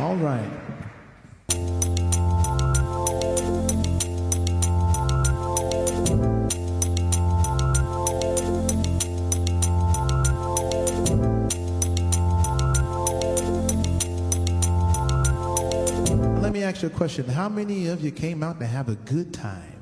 All right. Let me ask you a question. How many of you came out to have a good time?